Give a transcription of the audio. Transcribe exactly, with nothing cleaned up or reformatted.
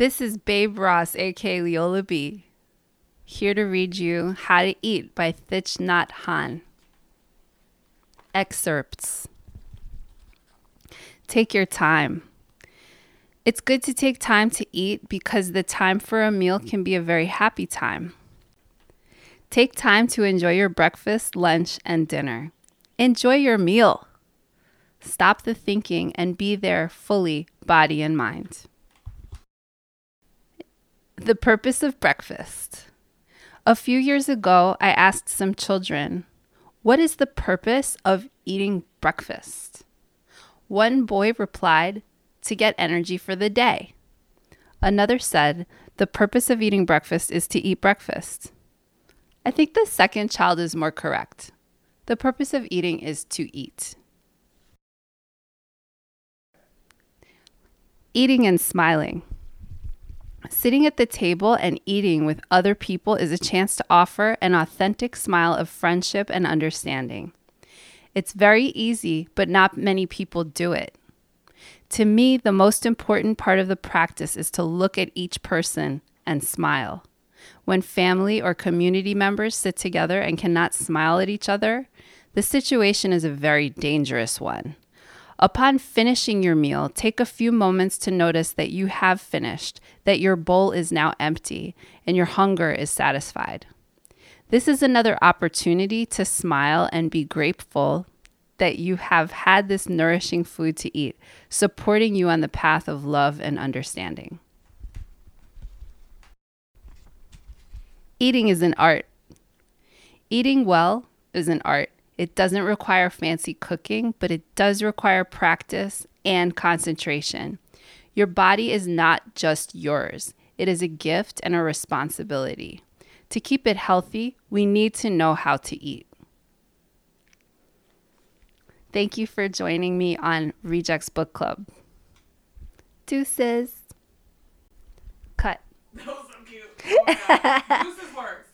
This is Babe Ross, aka Leola B, here to read you How to Eat by Thich Nhat Hanh. Excerpts. Take your time. It's good to take time to eat because the time for a meal can be a very happy time. Take time to enjoy your breakfast, lunch, and dinner. Enjoy your meal. Stop the thinking and be there fully, body and mind. The purpose of breakfast. A few years ago, I asked some children, "What is the purpose of eating breakfast?" One boy replied, "To get energy for the day." Another said, "The purpose of eating breakfast is to eat breakfast." I think the second child is more correct. The purpose of eating is to eat. Eating and smiling. Sitting at the table and eating with other people is a chance to offer an authentic smile of friendship and understanding. It's very easy, but not many people do it. To me, the most important part of the practice is to look at each person and smile. When family or community members sit together and cannot smile at each other, the situation is a very dangerous one. Upon finishing your meal, take a few moments to notice that you have finished, that your bowl is now empty, and your hunger is satisfied. This is another opportunity to smile and be grateful that you have had this nourishing food to eat, supporting you on the path of love and understanding. Eating is an art. Eating well is an art. It doesn't require fancy cooking, but it does require practice and concentration. Your body is not just yours. It is a gift and a responsibility. To keep it healthy, we need to know how to eat. Thank you for joining me on Rejects Book Club. Deuces. Cut. That was so cute. Oh my God. Deuces works.